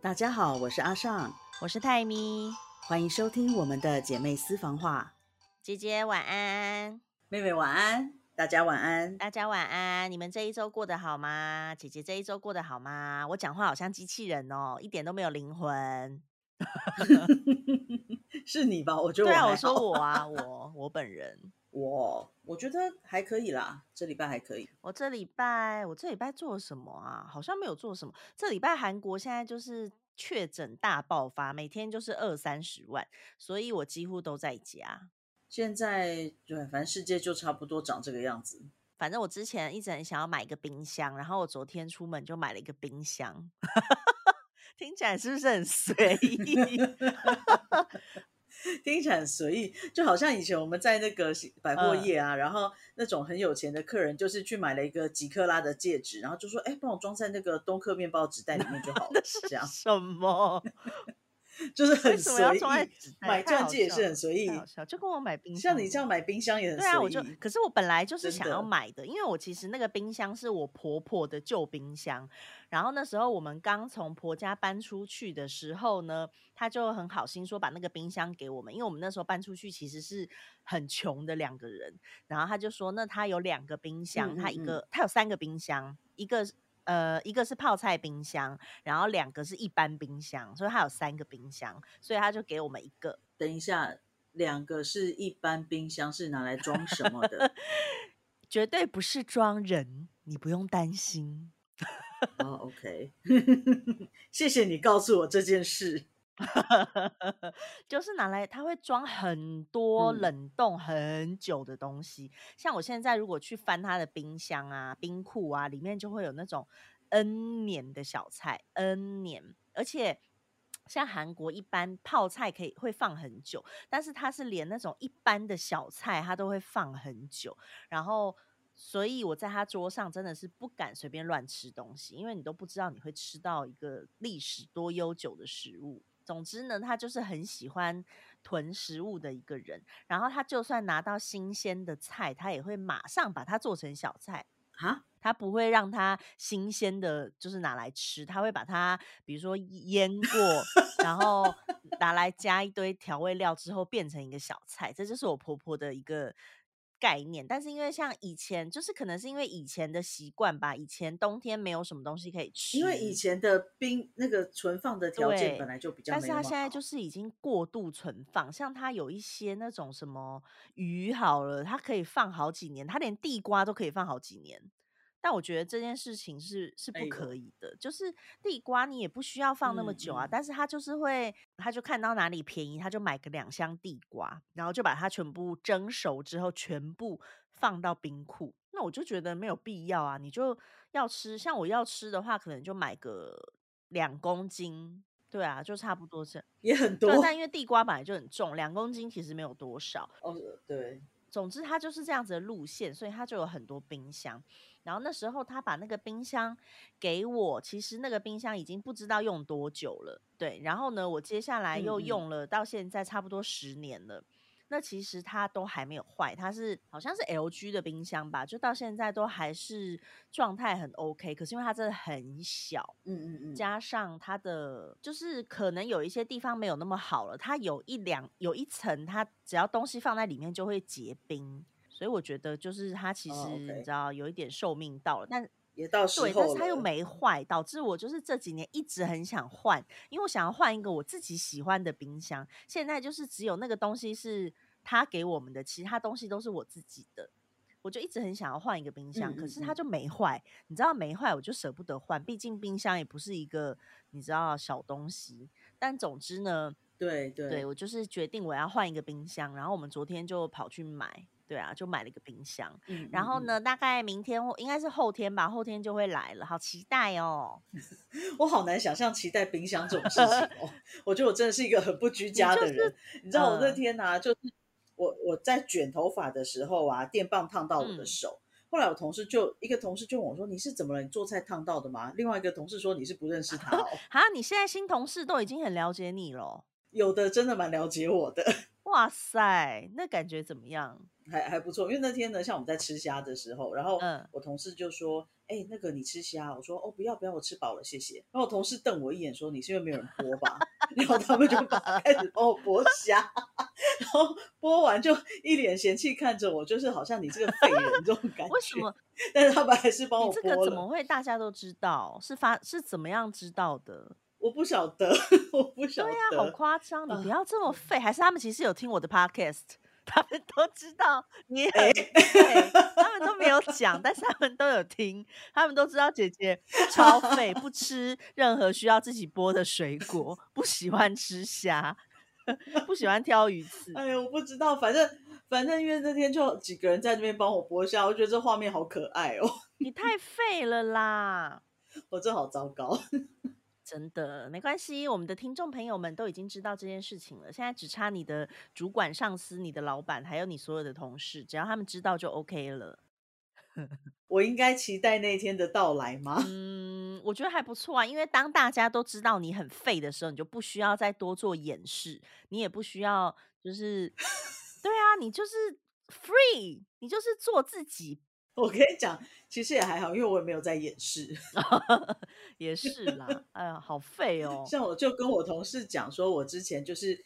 大家好，我是阿尚，我是泰咪，欢迎收听我们的姐妹私房话。姐姐晚安，妹妹晚安，大家晚安，大家晚安。你们这一周过得好吗？姐姐这一周过得好吗？我讲话好像机器人哦，一点都没有灵魂。是你吧？我觉得我还好。对啊，我说我啊，我本人。我觉得还可以啦，这礼拜还可以。我这礼拜做了什么啊？好像没有做什么。这礼拜韩国现在就是确诊大爆发，每天就是20-30万，所以我几乎都在家。现在对，反正世界就差不多长这个样子。反正我之前一直很想要买一个冰箱，然后我昨天出门就买了一个冰箱。听起来是不是很随意？听起来很随意，就好像以前我们在那个百货业啊，然后那种很有钱的客人就是去买了一个几克拉的戒指，然后就说哎，帮我装在那个东克面包纸袋里面就好了。这样什么？就是很随意，买钻戒也是很随意，就跟我买冰箱，像你这样买冰箱也很随意。对啊，可是我本来就是想要买的，因为我其实那个冰箱是我婆婆的旧冰箱，然后那时候我们刚从婆家搬出去的时候呢，她就很好心说把那个冰箱给我们，因为我们那时候搬出去其实是很穷的两个人，然后她就说那她有两个冰箱，她有3个冰箱，一个是泡菜冰箱，然后2个是一般冰箱，所以它有3个冰箱，所以他就给我们一个。等一下，2个是一般冰箱是拿来装什么的？绝对不是装人，你不用担心。OK 谢谢你告诉我这件事。就是拿来它会装很多冷冻很久的东西，像我现在如果去翻它的冰箱啊冰库啊，里面就会有那种 N 年的小菜 N 年，而且像韩国一般泡菜会放很久，但是它是连那种一般的小菜它都会放很久，然后所以我在他桌上真的是不敢随便乱吃东西，因为你都不知道你会吃到一个历史多悠久的食物。总之呢，他就是很喜欢囤食物的一个人，然后他就算拿到新鲜的菜，他也会马上把它做成小菜啊，他不会让它新鲜的就是拿来吃，他会把它比如说腌过然后拿来加一堆调味料之后变成一个小菜，这就是我婆婆的一个概念。但是因为像以前就是可能是因为以前的习惯吧，以前冬天没有什么东西可以吃，因为以前的冰那个存放的条件本来就比较没有，但是它现在就是已经过度存放，像它有一些那种什么鱼好了，它可以放好几年，它连地瓜都可以放好几年，但我觉得这件事情是不可以的，就是地瓜你也不需要放那么久啊，但是他就看到哪里便宜他就买个2箱地瓜，然后就把它全部蒸熟之后全部放到冰库，那我就觉得没有必要啊，你就要吃，像我要吃的话可能就买个2公斤，对啊，就差不多这也很多，但因为地瓜本来就很重，2公斤其实没有多少哦，对，总之他就是这样子的路线，所以他就有很多冰箱，然后那时候他把那个冰箱给我，其实那个冰箱已经不知道用多久了，对，然后呢我接下来又用了到现在差不多10年了，那其实它都还没有坏，它是好像是 LG 的冰箱吧，就到现在都还是状态很 OK， 可是因为它真的很小，加上它的就是可能有一些地方没有那么好了，它有一层它只要东西放在里面就会结冰，所以我觉得就是它其实你知道有一点寿命到了，但也到时候了，对，但是它又没坏，导致我就是这几年一直很想换，因为我想要换一个我自己喜欢的冰箱，现在就是只有那个东西是他给我们的，其他东西都是我自己的，我就一直很想要换一个冰箱，可是它就没坏，你知道没坏我就舍不得换，毕竟冰箱也不是一个你知道小东西，但总之呢对我就是决定我要换一个冰箱，然后我们昨天就跑去买，对啊，就买了一个冰箱，然后呢大概明天应该是后天吧，后天就会来了，好期待哦。我好难想象期待冰箱这种事情哦。我觉得我真的是一个很不居家的人，你知道我那天啊就是我在卷头发的时候啊电棒烫到我的手，后来我一个同事就问我说你是怎么了，你做菜烫到的吗？另外一个同事说你是不认识他哦。你现在新同事都已经很了解你了。有的真的蛮了解我的。哇塞，那感觉怎么样？还不错，因为那天呢，像我们在吃虾的时候，然后我同事就说哎、那个你吃虾，我说哦不要，我吃饱了谢谢。然后我同事瞪我一眼说你是因为没有人剥吧然后他们就开始帮我剥虾然后剥完就一脸嫌弃看着我，就是好像你这个废人这种感觉。为什么？但是他们还是帮我剥了。你这个怎么会大家都知道？是怎么样知道的？我不晓得。对啊，好夸张，你不要这么废。还是他们其实有听我的 podcast， 他们都知道你很废、他们都没有讲但是他们都有听，他们都知道姐姐超废不吃任何需要自己剥的水果，不喜欢吃虾不喜欢挑鱼刺。哎呀，我不知道，反正因为那天就几个人在那边帮我剥虾，我觉得这画面好可爱哦。你太废了啦，我这好糟糕真的没关系，我们的听众朋友们都已经知道这件事情了，现在只差你的主管上司、你的老板还有你所有的同事，只要他们知道就 OK 了我应该期待那天的到来吗？我觉得还不错啊，因为当大家都知道你很废的时候，你就不需要再多做掩饰，你也不需要就是对啊，你就是 free， 你就是做自己。我跟你讲其实也还好，因为我也没有在掩饰也是啦哎呀，好废哦。像我就跟我同事讲说我之前就是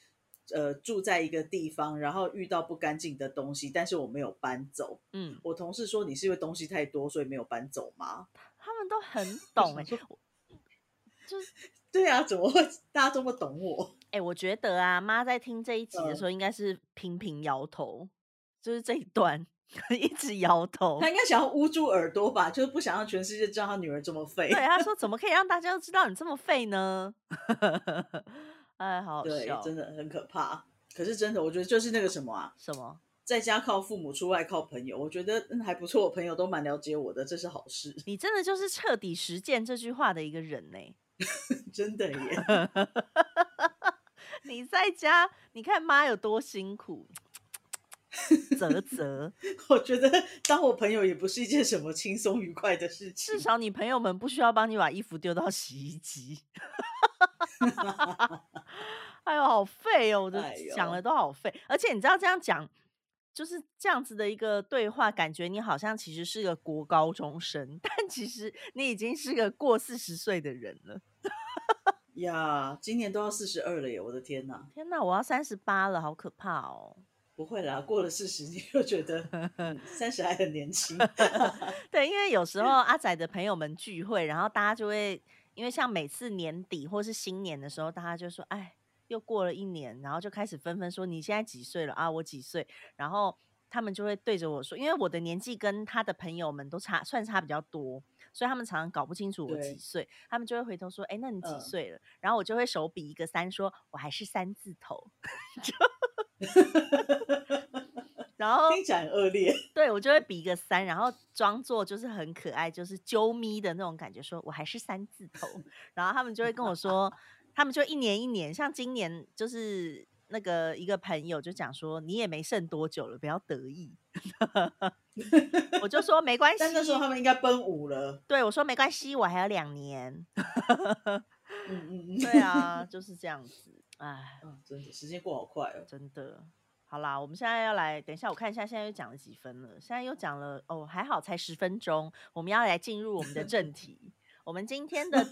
住在一个地方，然后遇到不干净的东西，但是我没有搬走。我同事说你是因为东西太多所以没有搬走吗？他们都很懂哎、就是对啊，怎么会大家这么懂我？哎、我觉得啊，妈在听这一集的时候应该是频频摇头，就是这一段一直摇头，他应该想要捂住耳朵吧，就是不想让全世界知道他女儿这么废。对，他说怎么可以让大家都知道你这么废呢哎，好好笑。对，真的很可怕。可是真的我觉得就是那个什么啊，什么在家靠父母出外靠朋友，我觉得还不错，我朋友都蛮了解我的，这是好事。你真的就是彻底实践这句话的一个人呢、真的耶你在家你看妈有多辛苦啧我觉得当我朋友也不是一件什么轻松愉快的事情，至少你朋友们不需要帮你把衣服丢到洗衣机哎呦好废哦，我讲了都好废、而且你知道这样讲就是这样子的一个对话，感觉你好像其实是个国高中生，但其实你已经是个过40岁的人了呀今年都要42了耶，我的天哪天哪，我要38了，好可怕哦。不会啦，过了40你就觉得30还很年轻对，因为有时候阿仔的朋友们聚会，然后大家就会因为像每次年底或是新年的时候，大家就说哎，又过了一年，然后就开始纷纷说你现在几岁了啊？我几岁？然后他们就会对着我说，因为我的年纪跟他的朋友们都算差比较多，所以他们常常搞不清楚我几岁，他们就会回头说哎，那你几岁了？然后我就会手比一个3说我还是3字头然后听起来很恶劣，对，我就会比一个3，然后装作就是很可爱，就是啾咪的那种感觉，说我还是3字头然后他们就会跟我说他们就一年一年，像今年就是那个一个朋友就讲说你也没剩多久了，不要得意我就说没关系，但那时候他们应该奔5了。对，我说没关系，我还有2年对啊，就是这样子。哎、真的时间过好快哦，真的。好啦，我们现在要来，等一下我看一下现在又讲了几分了，现在又讲了哦，还好才10分钟，我们要来进入我们的正题我们今天的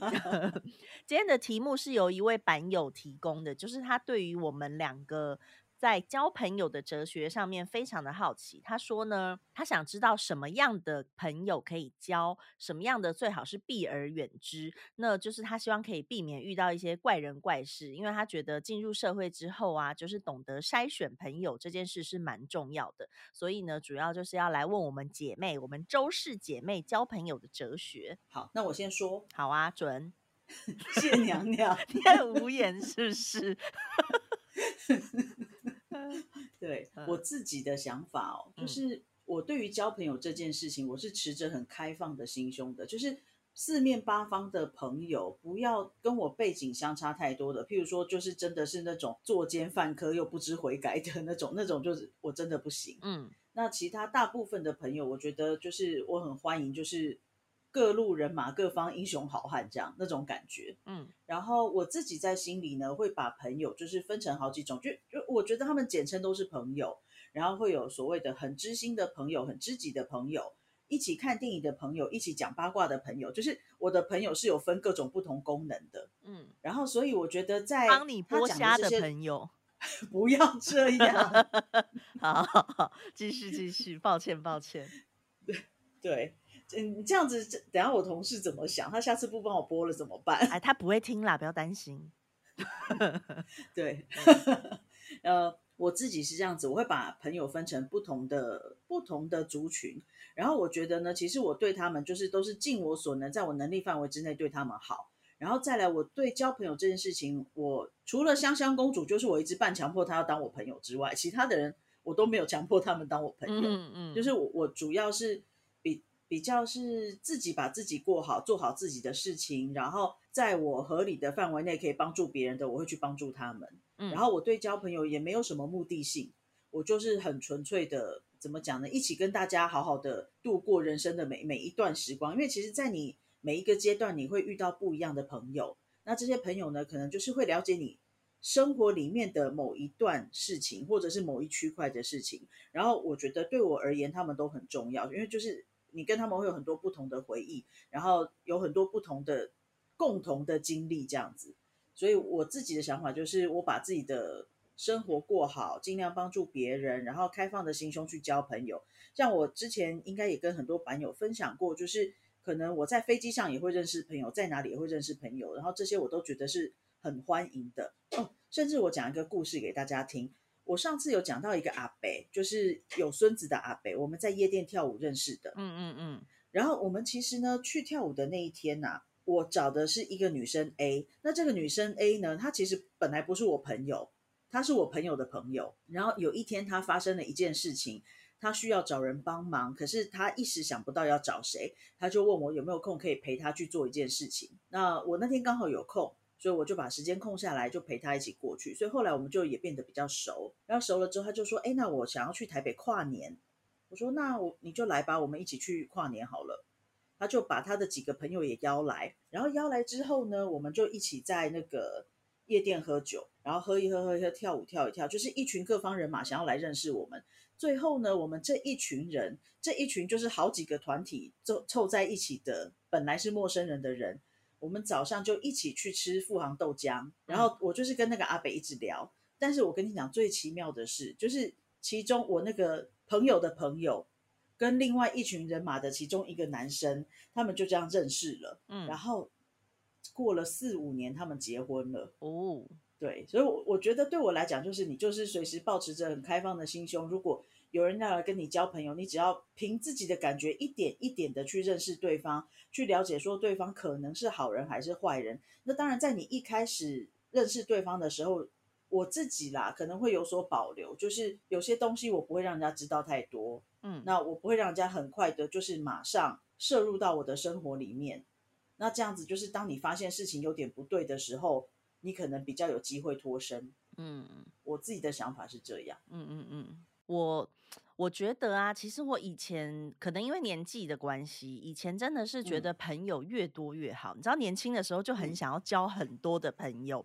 今天的题目是由一位版友提供的，就是他对于我们两个在交朋友的哲学上面非常的好奇。他说呢，他想知道什么样的朋友可以交，什么样的最好是避而远之，那就是他希望可以避免遇到一些怪人怪事，因为他觉得进入社会之后啊，就是懂得筛选朋友这件事是蛮重要的，所以呢主要就是要来问我们姐妹，我们周氏姐妹交朋友的哲学。好，那我先说。好啊，准谢谢娘娘你很无言是不是对，我自己的想法哦，就是我对于交朋友这件事情，我是持着很开放的心胸的，就是四面八方的朋友不要跟我背景相差太多的，譬如说就是真的是那种作奸犯科又不知悔改的那种就是我真的不行。那其他大部分的朋友我觉得就是我很欢迎，就是各路人马、各方英雄好汉这样那种感觉。嗯，然后我自己在心里呢，会把朋友就是分成好几种，就我觉得他们简称都是朋友，然后会有所谓的很知心的朋友、很知己的朋友。一起看电影的朋友，一起讲八卦的朋友，就是我的朋友是有分各种不同功能的，嗯，然后所以我觉得在帮你剥虾的朋友，不要这样，好，继续，抱歉，对，你这样子，等一下我同事怎么想？他下次不帮我剥了怎么办？哎，他不会听啦，不要担心。对，我自己是这样子，我会把朋友分成不同的族群，然后我觉得呢，其实我对他们就是都是尽我所能，在我能力范围之内对他们好，然后再来我对交朋友这件事情，我除了香香公主就是我一直半强迫她要当我朋友之外，其他的人我都没有强迫他们当我朋友，就是我主要是比较是自己把自己过好，做好自己的事情，然后在我合理的范围内可以帮助别人的，我会去帮助他们。然后我对交朋友也没有什么目的性，我就是很纯粹的，怎么讲呢？一起跟大家好好的度过人生的每一段时光。因为其实在你每一个阶段，你会遇到不一样的朋友，那这些朋友呢，可能就是会了解你生活里面的某一段事情，或者是某一区块的事情。然后我觉得对我而言，他们都很重要，因为就是你跟他们会有很多不同的回忆，然后有很多不同的共同的经历这样子。所以我自己的想法就是，我把自己的生活过好，尽量帮助别人，然后开放的心胸去交朋友。像我之前应该也跟很多版友分享过，就是可能我在飞机上也会认识朋友，在哪里也会认识朋友，然后这些我都觉得是很欢迎的。甚至我讲一个故事给大家听，我上次有讲到一个阿伯，就是有孙子的阿伯，我们在夜店跳舞认识的。然后我们其实呢，去跳舞的那一天啊，我找的是一个女生 A， 那这个女生 A 呢，她其实本来不是我朋友，她是我朋友的朋友。然后有一天她发生了一件事情，她需要找人帮忙，可是她一时想不到要找谁，她就问我有没有空可以陪她去做一件事情。那我那天刚好有空，所以我就把时间空下来，就陪她一起过去。所以后来我们就也变得比较熟。然后熟了之后，她就说：“哎，那我想要去台北跨年。”我说：“那你就来吧，我们一起去跨年好了。”他就把他的几个朋友也邀来，然后邀来之后呢，我们就一起在那个夜店喝酒，然后喝一喝，跳舞跳一跳，就是一群各方人马想要来认识我们。最后呢，我们这一群就是好几个团体凑在一起的，本来是陌生人的人，我们早上就一起去吃富航豆浆，然后我就是跟那个阿北一直聊。但是我跟你讲最奇妙的事，就是其中我那个朋友的朋友跟另外一群人马的其中一个男生，他们就这样认识了。然后过了4-5年，他们结婚了。对，所以我觉得对我来讲，就是你就是随时保持着很开放的心胸，如果有人要来跟你交朋友，你只要凭自己的感觉一点一点的去认识对方，去了解说对方可能是好人还是坏人。那当然在你一开始认识对方的时候，我自己啦可能会有所保留，就是有些东西我不会让人家知道太多。那我不会让人家很快的就是马上摄入到我的生活里面。那这样子就是当你发现事情有点不对的时候，你可能比较有机会脱身。我自己的想法是这样。我觉得啊，其实我以前可能因为年纪的关系，以前真的是觉得朋友越多越好。你知道年轻的时候就很想要交很多的朋友。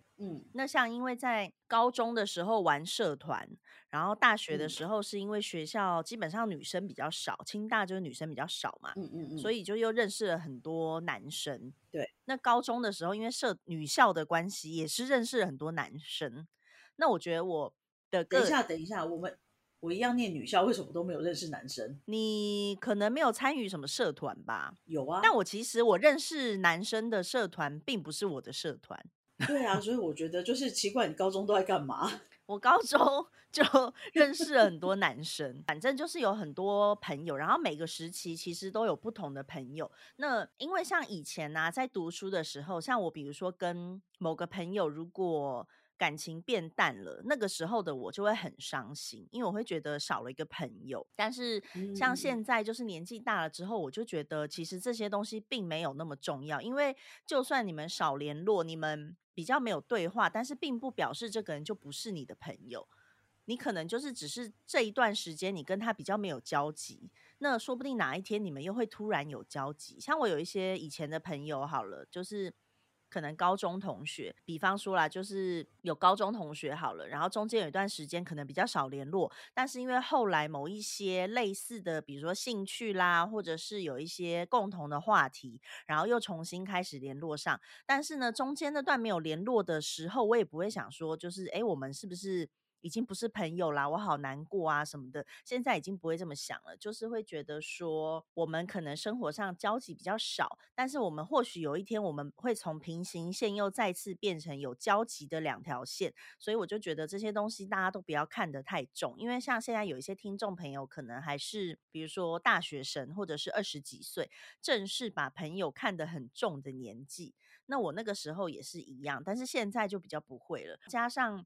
那像因为在高中的时候玩社团，然后大学的时候是因为学校基本上女生比较少，清大就是女生比较少嘛，所以就又认识了很多男生。对，那高中的时候因为女校的关系，也是认识了很多男生。那我觉得我的等一下，我一样念女校，为什么都没有认识男生？你可能没有参与什么社团吧？有啊，但我其实认识男生的社团并不是我的社团。对啊，所以我觉得就是奇怪，你高中都在干嘛？我高中就认识了很多男生，反正就是有很多朋友，然后每个时期其实都有不同的朋友。那因为像以前啊，在读书的时候，像我比如说跟某个朋友如果感情变淡了，那个时候的我就会很伤心，因为我会觉得少了一个朋友。但是像现在就是年纪大了之后，我就觉得其实这些东西并没有那么重要，因为就算你们少联络，你们比较没有对话，但是并不表示这个人就不是你的朋友。你可能就是只是这一段时间你跟他比较没有交集，那说不定哪一天你们又会突然有交集。像我有一些以前的朋友好了，就是可能高中同学，比方说啦，就是有高中同学好了，然后中间有一段时间可能比较少联络，但是因为后来某一些类似的比如说兴趣啦，或者是有一些共同的话题，然后又重新开始联络上。但是呢，中间那段没有联络的时候，我也不会想说就是我们是不是已经不是朋友啦，我好难过啊什么的，现在已经不会这么想了，就是会觉得说我们可能生活上交集比较少，但是我们或许有一天我们会从平行线又再次变成有交集的两条线。所以我就觉得这些东西大家都不要看得太重，因为像现在有一些听众朋友可能还是比如说大学生或者是20几岁，正是把朋友看得很重的年纪，那我那个时候也是一样，但是现在就比较不会了。加上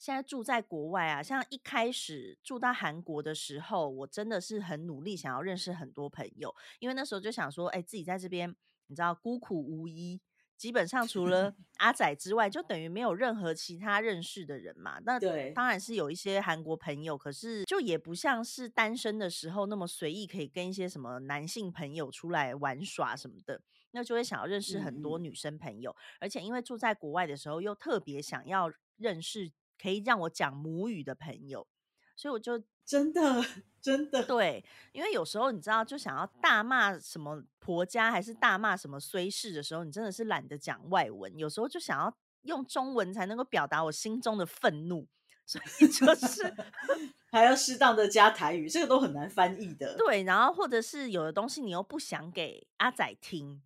现在住在国外啊，像一开始住到韩国的时候，我真的是很努力想要认识很多朋友，因为那时候就想说自己在这边你知道孤苦无依，基本上除了阿仔之外就等于没有任何其他认识的人嘛。那当然是有一些韩国朋友，可是就也不像是单身的时候那么随意可以跟一些什么男性朋友出来玩耍什么的，那就会想要认识很多女生朋友。而且因为住在国外的时候又特别想要认识可以让我讲母语的朋友，所以我就真的对，因为有时候你知道就想要大骂什么婆家还是大骂什么虽事的时候，你真的是懒得讲外文，有时候就想要用中文才能够表达我心中的愤怒，所以就是还要适当的加台语，这个都很难翻译的。对，然后或者是有的东西你又不想给阿仔听，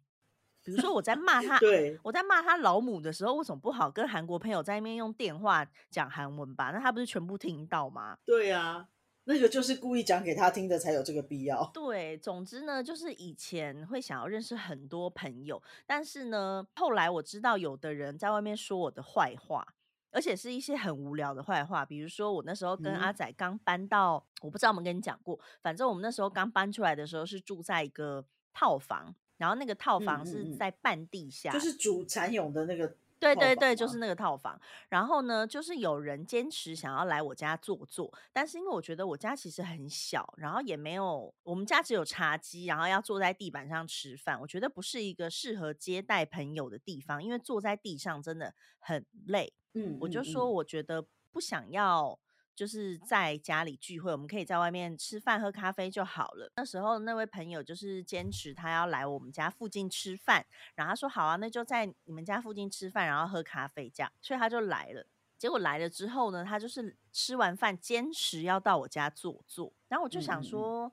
比如说我在骂他我在骂他老母的时候，为什么不好跟韩国朋友在那边用电话讲韩文吧，那他不是全部听到吗？对啊，那个就是故意讲给他听的才有这个必要。对，总之呢就是以前会想要认识很多朋友，但是呢后来我知道有的人在外面说我的坏话，而且是一些很无聊的坏话。比如说我那时候跟阿仔刚搬到我不知道我们跟你讲过，反正我们那时候刚搬出来的时候是住在一个套房，然后那个套房是在半地下，就是主蚕蛹的那个套房，对对对，就是那个套房。然后呢就是有人坚持想要来我家坐坐，但是因为我觉得我家其实很小，然后也没有，我们家只有茶几，然后要坐在地板上吃饭，我觉得不是一个适合接待朋友的地方，因为坐在地上真的很累。我就说我觉得不想要就是在家里聚会，我们可以在外面吃饭喝咖啡就好了。那时候那位朋友就是坚持他要来我们家附近吃饭，然后他说好啊，那就在你们家附近吃饭然后喝咖啡这样，所以他就来了。结果来了之后呢，他就是吃完饭坚持要到我家坐坐，然后我就想说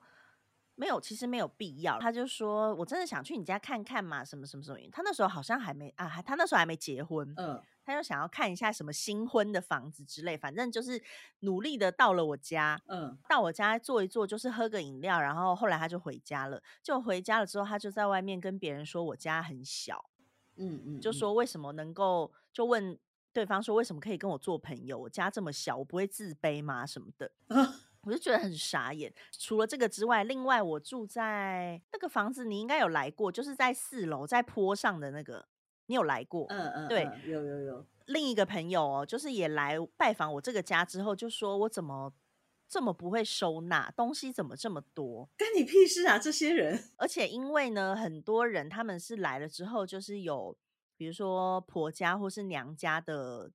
没有，其实没有必要。他就说我真的想去你家看看嘛，什么什么什么。他那时候好像还没他那时候还没结婚，他就想要看一下什么新婚的房子之类，反正就是努力的到了我家，到我家坐一坐，就是喝个饮料，然后后来他就回家了。就回家了之后，他就在外面跟别人说我家很小，就说为什么能够，就问对方说为什么可以跟我做朋友，我家这么小，我不会自卑吗什么的。我就觉得很傻眼。除了这个之外，另外我住在那个房子你应该有来过，就是在4楼在坡上的那个，你有来过？对，有。另一个朋友就是也来拜访我这个家之后，就说我怎么这么不会收纳，东西怎么这么多，干你屁事啊这些人。而且因为呢很多人他们是来了之后就是有比如说婆家或是娘家的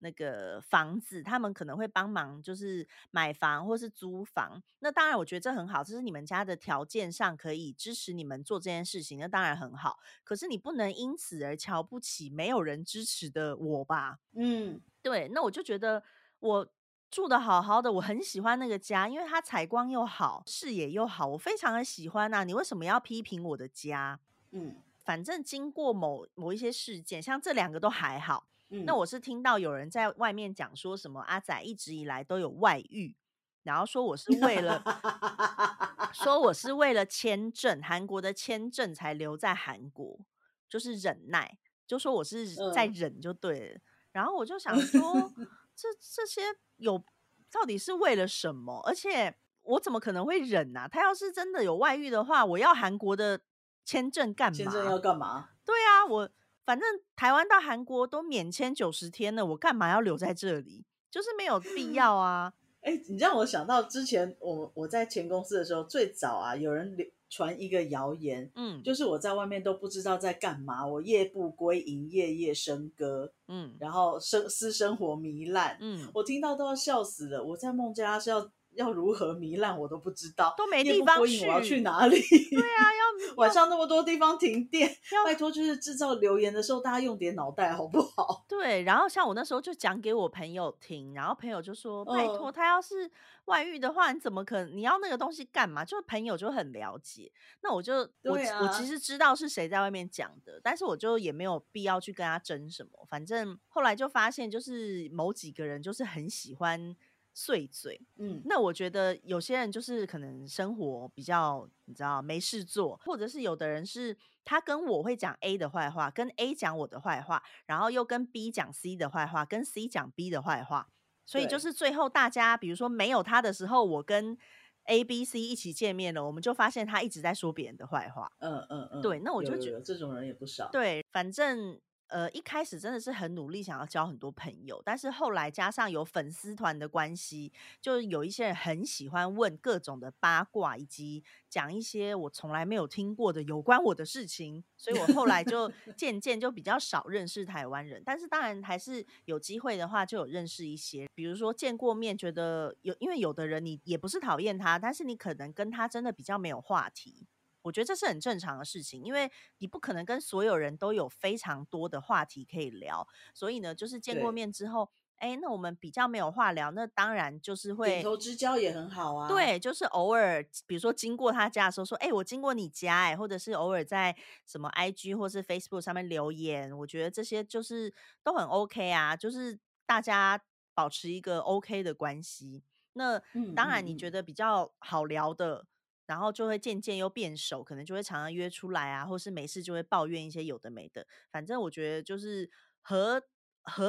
那个房子，他们可能会帮忙就是买房或是租房。那当然我觉得这很好，这是你们家的条件上可以支持你们做这件事情，那当然很好，可是你不能因此而瞧不起没有人支持的我吧。对，那我就觉得我住得好好的，我很喜欢那个家，因为它采光又好，视野又好，我非常的喜欢啊，你为什么要批评我的家？反正经过某一些事件，像这2个都还好。那我是听到有人在外面讲说什么阿仔一直以来都有外遇，然后说我是为了说我是为了签证，韩国的签证才留在韩国，就是忍耐，就说我是在忍就对了。然后我就想说这些有到底是为了什么，而且我怎么可能会忍啊，他要是真的有外遇的话，我要韩国的签证干嘛？签证要干嘛？对啊，我反正台湾到韩国都免签90天了，我干嘛要留在这里？就是没有必要啊。哎，你让我想到之前我在前公司的时候，最早啊有人传一个谣言，就是我在外面都不知道在干嘛，我夜不归营，夜夜笙歌，然后私生活糜烂，我听到都要笑死了。我在孟加拉是要如何糜烂我都不知道，都没地方去，我要去哪里？对啊，晚上那么多地方停电，拜托，就是制造留言的时候大家用点脑袋好不好？对，然后像我那时候就讲给我朋友听，然后朋友就说拜托，他要是外遇的话你怎么可能，你要那个东西干嘛？就朋友就很了解，那我就、我其实知道是谁在外面讲的，但是我就也没有必要去跟他争什么，反正后来就发现就是某几个人就是很喜欢碎嘴，那我觉得有些人就是可能生活比较你知道没事做，或者是有的人是他跟我会讲 A 的坏话，跟 A 讲我的坏话，然后又跟 B 讲 C 的坏话，跟 C 讲 B 的坏话，所以就是最后大家比如说没有他的时候，我跟 ABC 一起见面了，我们就发现他一直在说别人的坏话。对，那我就觉得这种人也不少。对，反正一开始真的是很努力想要交很多朋友，但是后来加上有粉丝团的关系，就有一些人很喜欢问各种的八卦，以及讲一些我从来没有听过的有关我的事情，所以我后来就渐渐就比较少认识台湾人。但是当然还是有机会的话就有认识一些，比如说见过面觉得因为有的人你也不是讨厌他，但是你可能跟他真的比较没有话题，我觉得这是很正常的事情，因为你不可能跟所有人都有非常多的话题可以聊，所以呢就是见过面之后那我们比较没有话聊，那当然就是会点头之交也很好啊。对，就是偶尔比如说经过他家的时候说我经过你家或者是偶尔在什么 IG 或是 Facebook 上面留言，我觉得这些就是都很 OK 啊，就是大家保持一个 OK 的关系。那当然你觉得比较好聊的然后就会渐渐又变熟，可能就会常常约出来啊，或是没事就会抱怨一些有的没的。反正我觉得就是合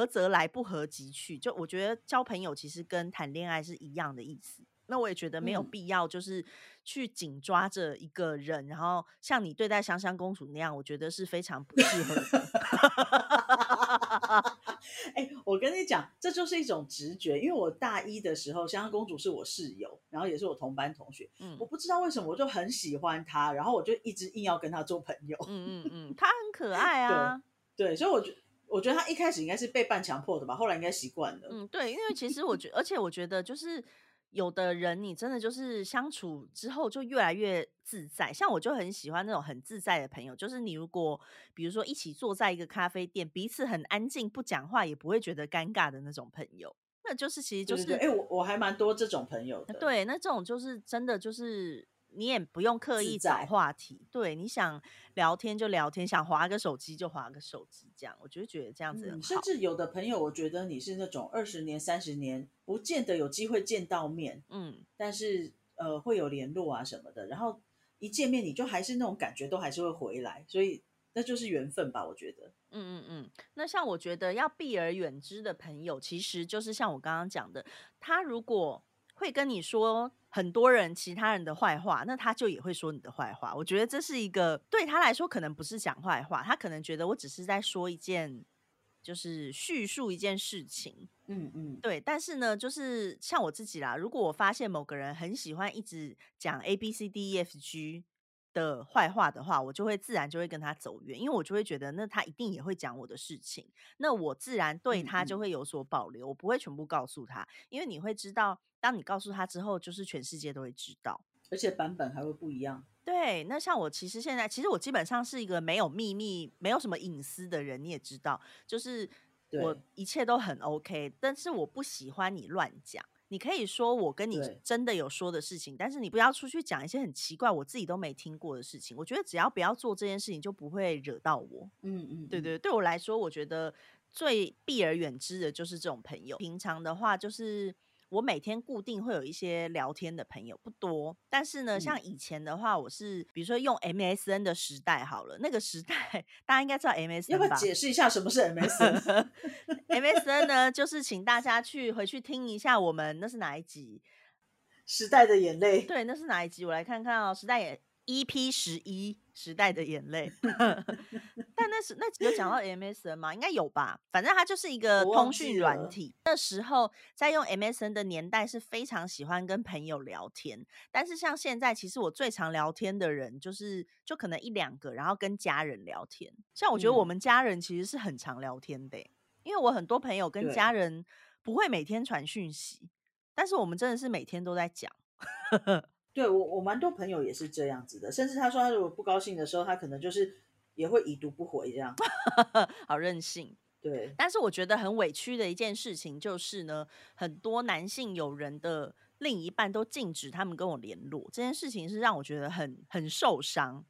则来不合即去，就我觉得交朋友其实跟谈恋爱是一样的意思。那我也觉得没有必要就是去紧抓着一个人，然后像你对待香香公主那样，我觉得是非常不适合的。我跟你讲，这就是一种直觉，因为我大一的时候，香香公主是我室友，然后也是我同班同学，我不知道为什么我就很喜欢她，然后我就一直硬要跟她做朋友。她很可爱啊。对，所以我觉得她一开始应该是被半强迫的吧，后来应该习惯了。对，因为其实而且我觉得就是有的人你真的就是相处之后就越来越自在，像我就很喜欢那种很自在的朋友，就是你如果比如说一起坐在一个咖啡店，彼此很安静不讲话也不会觉得尴尬的那种朋友，那就是其实就是对 我还蛮多这种朋友的。对，那这种就是真的就是你也不用刻意找话题，对，你想聊天就聊天，想滑个手机就滑个手机，这样我就觉得这样子很好。甚至有的朋友我觉得你是那种20年30年不见得有机会见到面，但是会有联络啊什么的，然后一见面你就还是那种感觉都还是会回来，所以那就是缘分吧，我觉得。那像我觉得要避而远之的朋友，其实就是像我刚刚讲的，他如果会跟你说很多人其他人的坏话，那他就也会说你的坏话。我觉得这是一个对他来说可能不是讲坏话，他可能觉得我只是在说一件就是叙述一件事情。对，但是呢就是像我自己啦，如果我发现某个人很喜欢一直讲 ABCDEFG 的坏话的话，我就会自然就会跟他走远，因为我就会觉得那他一定也会讲我的事情，那我自然对他就会有所保留，我不会全部告诉他，因为你会知道当你告诉他之后就是全世界都会知道，而且版本还会不一样。对，那像我其实我基本上是一个没有秘密没有什么隐私的人，你也知道就是我一切都很 OK， 但是我不喜欢你乱讲，你可以说我跟你真的有说的事情，但是你不要出去讲一些很奇怪我自己都没听过的事情，我觉得只要不要做这件事情就不会惹到我。对我来说我觉得最避而远之的就是这种朋友。平常的话就是我每天固定会有一些聊天的朋友，不多，但是呢像以前的话我是比如说用 MSN 的时代好了，那个时代大家应该知道 MSN 吧。要不要解释一下什么是 MSN？ MSN 呢就是请大家去回去听一下我们那是哪一集，时代的眼泪。对，那是哪一集我来看看哦，时代 EP11 时代的眼泪但那有讲到 MSN 吗？应该有吧，反正它就是一个通讯软体。那时候在用 MSN 的年代是非常喜欢跟朋友聊天，但是像现在其实我最常聊天的人就可能一两个，然后跟家人聊天。像我觉得我们家人其实是很常聊天的、因为我很多朋友跟家人不会每天传讯息，但是我们真的是每天都在讲对，我蛮多朋友也是这样子的，甚至他说他如果不高兴的时候，他可能就是也会已读不回这样好任性。对，但是我觉得很委屈的一件事情就是呢，很多男性友人的另一半都禁止他们跟我联络，这件事情是让我觉得很受伤。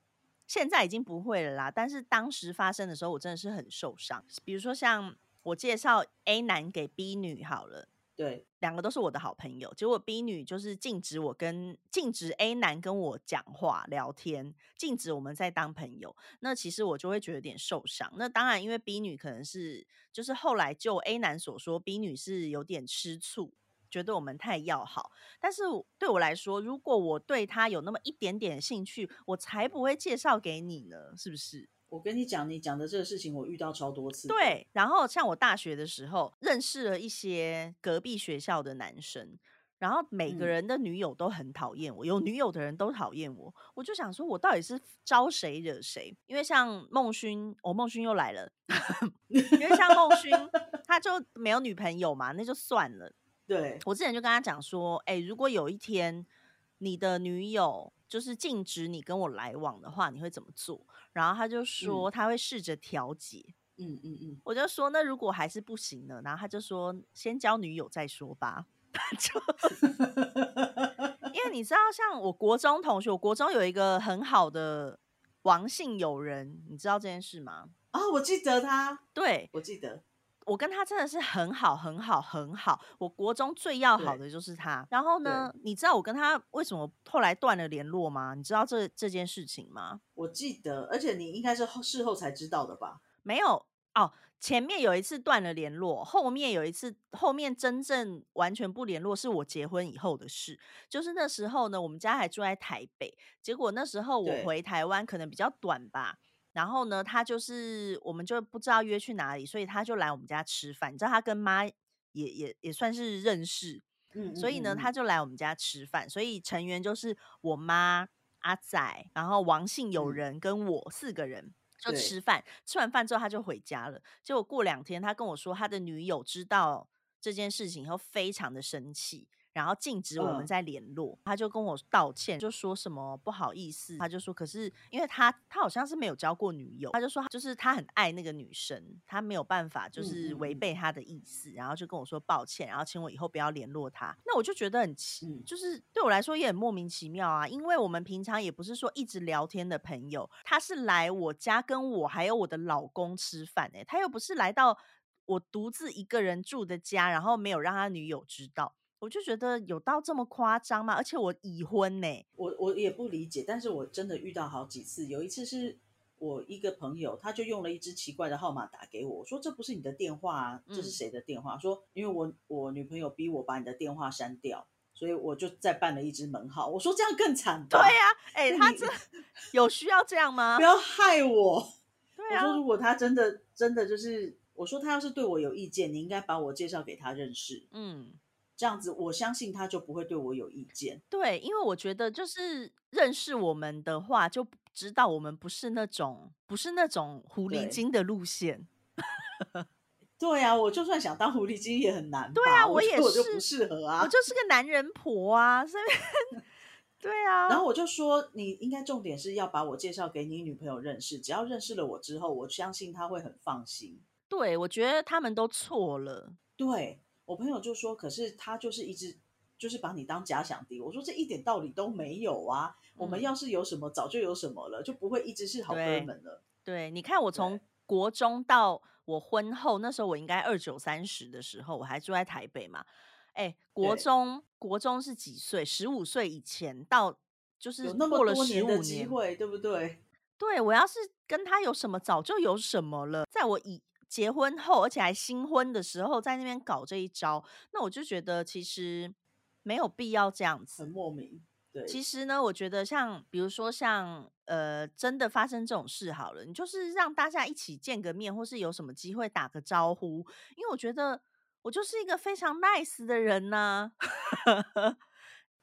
现在已经不会了啦，但是当时发生的时候我真的是很受伤。比如说像我介绍 A 男给 B 女好了，对，两个都是我的好朋友，结果 B 女就是禁止 A 男跟我讲话聊天，禁止我们再当朋友。那其实我就会觉得有点受伤。那当然因为 B 女可能是就是后来就 A 男所说 B 女是有点吃醋，觉得我们太要好，但是对我来说，如果我对她有那么一点点兴趣，我才不会介绍给你呢，是不是？我跟你讲，你讲的这个事情我遇到超多次。对，然后像我大学的时候认识了一些隔壁学校的男生，然后每个人的女友都很讨厌我、有女友的人都讨厌我，我就想说我到底是招谁惹谁。因为像孟勋，孟勋又来了因为像孟勋他就没有女朋友嘛，那就算了。对，我之前就跟他讲说如果有一天你的女友就是禁止你跟我来往的话，你会怎么做？然后他就说他会试着调解。我就说那如果还是不行呢？然后他就说先交女友再说吧因为你知道像我国中同学，我国中有一个很好的王姓友人，你知道这件事吗？哦，我记得他，对，我记得我跟他真的是很好很好很好，我国中最要好的就是他。然后呢，你知道我跟他为什么后来断了联络吗？你知道这件事情吗？我记得，而且你应该是事后才知道的吧？没有哦，前面有一次断了联络，后面真正完全不联络是我结婚以后的事。就是那时候呢，我们家还住在台北，结果那时候我回台湾可能比较短吧，然后呢他就是我们就不知道约去哪里，所以他就来我们家吃饭。你知道他跟妈也算是认识，所以呢他就来我们家吃饭，所以成员就是我妈、阿仔，然后王姓友人跟我四个人就吃饭。吃完饭之后他就回家了，结果过2天他跟我说他的女友知道这件事情以后非常的生气，然后禁止我们再联络。他就跟我道歉，就说什么不好意思，他就说可是因为他好像是没有交过女友，他就说就是他很爱那个女生，他没有办法就是违背他的意思，然后就跟我说抱歉，然后请我以后不要联络他。那我就觉得很就是对我来说也很莫名其妙啊，因为我们平常也不是说一直聊天的朋友，他是来我家跟我还有我的老公吃饭他又不是来到我独自一个人住的家，然后没有让他女友知道。我就觉得有到这么夸张吗？而且我已婚呢，我也不理解。但是我真的遇到好几次，有一次是我一个朋友，他就用了一支奇怪的号码打给我，我说这不是你的电话啊，这是谁的电话？说因为我女朋友逼我把你的电话删掉，所以我就再办了一支门号。我说这样更惨吧？对呀、啊，他这有需要这样吗？不要害我。对啊，我说如果他真的就是，我说他要是对我有意见，你应该把我介绍给他认识。这样子我相信他就不会对我有意见。对，因为我觉得就是认识我们的话就知道我们不是那种狐狸精的路线对啊，我就算想当狐狸精也很难吧。对啊，我也是，我就不适合啊，我就是个男人婆啊对啊，然后我就说你应该重点是要把我介绍给你女朋友认识，只要认识了我之后，我相信他会很放心。对，我觉得他们都错了。对，我朋友就说可是他就是一直就是把你当假想敌。我说这一点道理都没有啊，我们要是有什么早就有什么了，就不会一直是好哥们了。 对，你看我从国中到我婚后，那时候我应该29、30的时候，我还住在台北嘛。国中是几岁？15岁以前到就是过了15年，有那么多年的机会，对不对？对，我要是跟他有什么早就有什么了，在我以结婚后而且还新婚的时候在那边搞这一招，那我就觉得其实没有必要这样子，很莫名。对，其实呢，我觉得像比如说像真的发生这种事好了，你就是让大家一起见个面，或是有什么机会打个招呼，因为我觉得我就是一个非常 nice 的人呢、啊。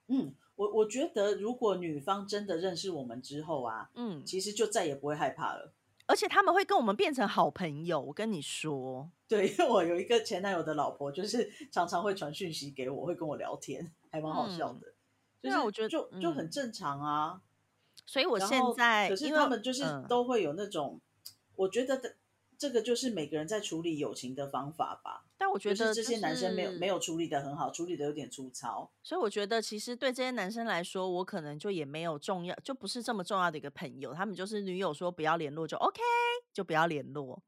嗯，我觉得如果女方真的认识我们之后啊，嗯，其实就再也不会害怕了，而且他们会跟我们变成好朋友。我跟你说，对，因为我有一个前男友的老婆，就是常常会传讯息给我，会跟我聊天，还蛮好笑的。嗯，就是我觉得 就很正常啊。所以我现在可是他们就是都会有那种、我觉得这个就是每个人在处理友情的方法吧。但我觉得、就是这些男生没有处理的很好，处理的有点粗糙。所以我觉得其实对这些男生来说，我可能就也没有重要，就不是这么重要的一个朋友。他们就是女友说不要联络就 OK， 就不要联络。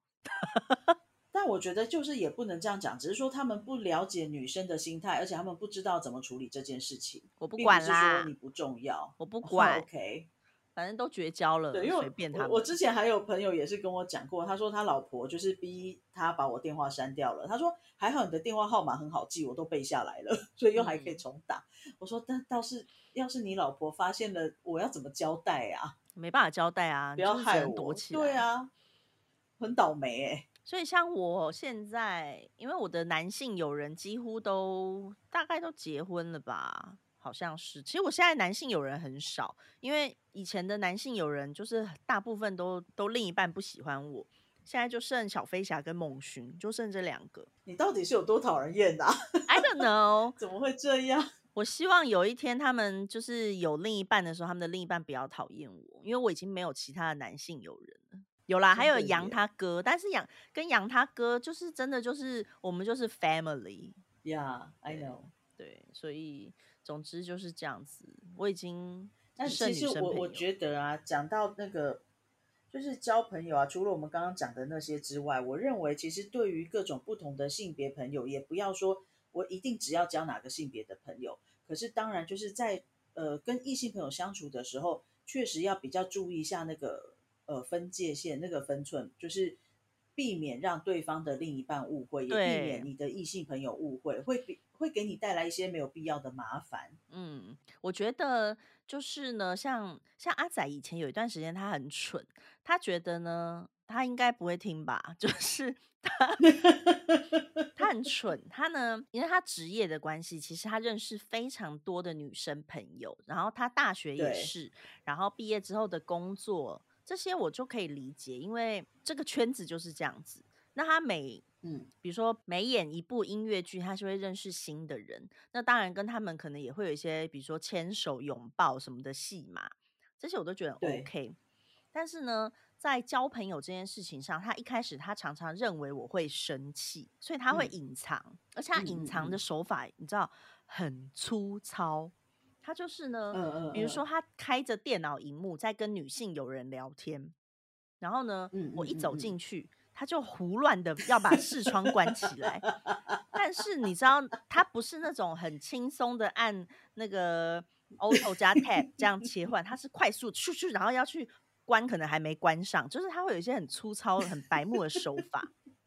但我觉得就是也不能这样讲，只是说他们不了解女生的心态，而且他们不知道怎么处理这件事情。我不管啦，并不是说你不重要，我不管、OK， 反正都绝交了，随便他们。我之前还有朋友也是跟我讲过，他说他老婆就是逼他把我电话删掉了，他说还好你的电话号码很好记，我都背下来了，所以又还可以重打。我说但倒是要是你老婆发现了，我要怎么交代啊？没办法交代啊，不要害我，躲起来。对啊，很倒霉哎、欸。所以像我现在，因为我的男性友人几乎都大概都结婚了吧，好像是。其实我现在男性友人很少，因为以前的男性友人就是大部分都另一半不喜欢我，现在就剩小飞侠跟孟勋，就剩这两个。你到底是有多讨人厌啊？ I don't know 怎么会这样。我希望有一天他们就是有另一半的时候，他们的另一半不要讨厌我，因为我已经没有其他的男性友人了。有啦，还有杨他哥，但是跟杨他哥就是真的就是我们就是 family。 Yeah, I know。 对，所以总之就是这样子。我已经是女生朋友。但其实我觉得啊，讲到那个就是交朋友啊，除了我们刚刚讲的那些之外，我认为其实对于各种不同的性别朋友，也不要说我一定只要交哪个性别的朋友，可是当然就是在跟异性朋友相处的时候，确实要比较注意一下那个分界线，那个分寸，就是避免让对方的另一半误会，也避免你的异性朋友误会，会给你带来一些没有必要的麻烦。嗯，我觉得就是呢，像阿仔以前有一段时间他很蠢，他觉得呢，他应该不会听吧，就是他很蠢。他呢，因为他职业的关系，其实他认识非常多的女生朋友，然后他大学也是，然后毕业之后的工作。这些我就可以理解，因为这个圈子就是这样子。那他比如说每演一部音乐剧，他就会认识新的人，那当然跟他们可能也会有一些比如说牵手拥抱什么的戏嘛，这些我都觉得 OK。 但是呢，在交朋友这件事情上，他一开始他常常认为我会生气，所以他会隐藏、而且他隐藏的手法你知道很粗糙。他就是呢，比如说他开着电脑荧幕在跟女性友人聊天，然后呢，我一走进去，他就胡乱的要把视窗关起来。但是你知道，他不是那种很轻松的按那个 Alt 加 Tab 这样切换，他是快速去，然后要去关，可能还没关上，就是他会有一些很粗糙、很白目的手法。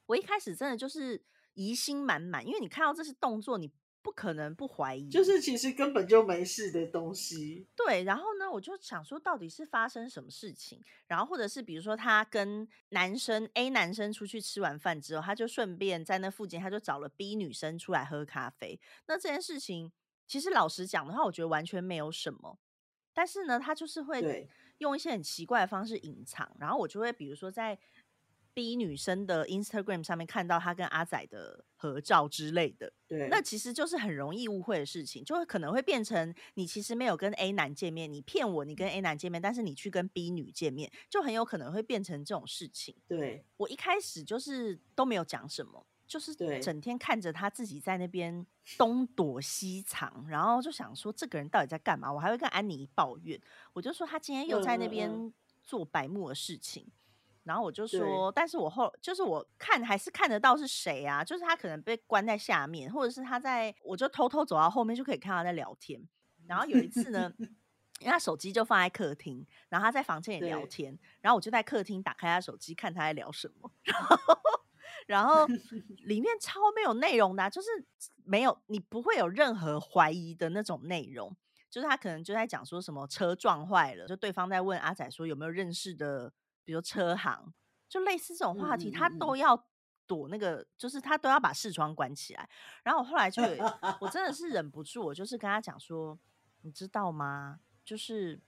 我一开始真的就是疑心满满，因为你看到这些动作，你不可能不怀疑，就是其实根本就没事的东西。对，然后呢，我就想说到底是发生什么事情，然后或者是比如说他跟男生 A 男生出去吃完饭之后，他就顺便在那附近他就找了 B 女生出来喝咖啡。那这件事情其实老实讲的话，我觉得完全没有什么，但是呢他就是会用一些很奇怪的方式隐藏。然后我就会比如说在 B 女生的 Instagram 上面看到她跟阿仔的合照之类的。对，那其实就是很容易误会的事情，就可能会变成你其实没有跟 A 男见面，你骗我你跟 A 男见面，但是你去跟 B 女见面，就很有可能会变成这种事情。对，我一开始就是都没有讲什么，就是整天看着他自己在那边东躲西藏，然后就想说这个人到底在干嘛。我还会跟安妮抱怨，我就说他今天又在那边做白目的事情。然后我就说，但是我就是我看还是看得到是谁啊，就是他可能被关在下面，或者是我就偷偷走到后面就可以看他在聊天。然后有一次呢，因为他手机就放在客厅，然后他在房间也聊天，然后我就在客厅打开他手机看他在聊什么，然后里面超没有内容的、啊，就是没有，你不会有任何怀疑的那种内容，就是他可能就在讲说什么车撞坏了，就对方在问阿仔说有没有认识的比如车行，就类似这种话题他都要躲那个，就是他都要把视窗关起来。然后我后来就有我真的是忍不住，我就是跟他讲说你知道吗，就是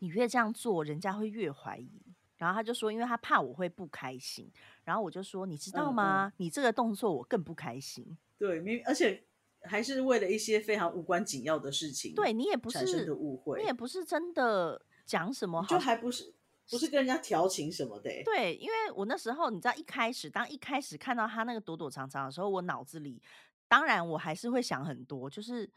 你越这样做人家会越怀疑。然后他就说因为他怕我会不开心，然后我就说你知道吗，你这个动作我更不开心。对，而且还是为了一些非常无关紧要的事情，对，你也不是产生的误会，你也不是真的讲什么好，就还不是跟人家调情什么的。对，因为我那时候你知道当一开始看到他那个躲躲藏藏的时候，我脑子里当然我还是会想很多，就是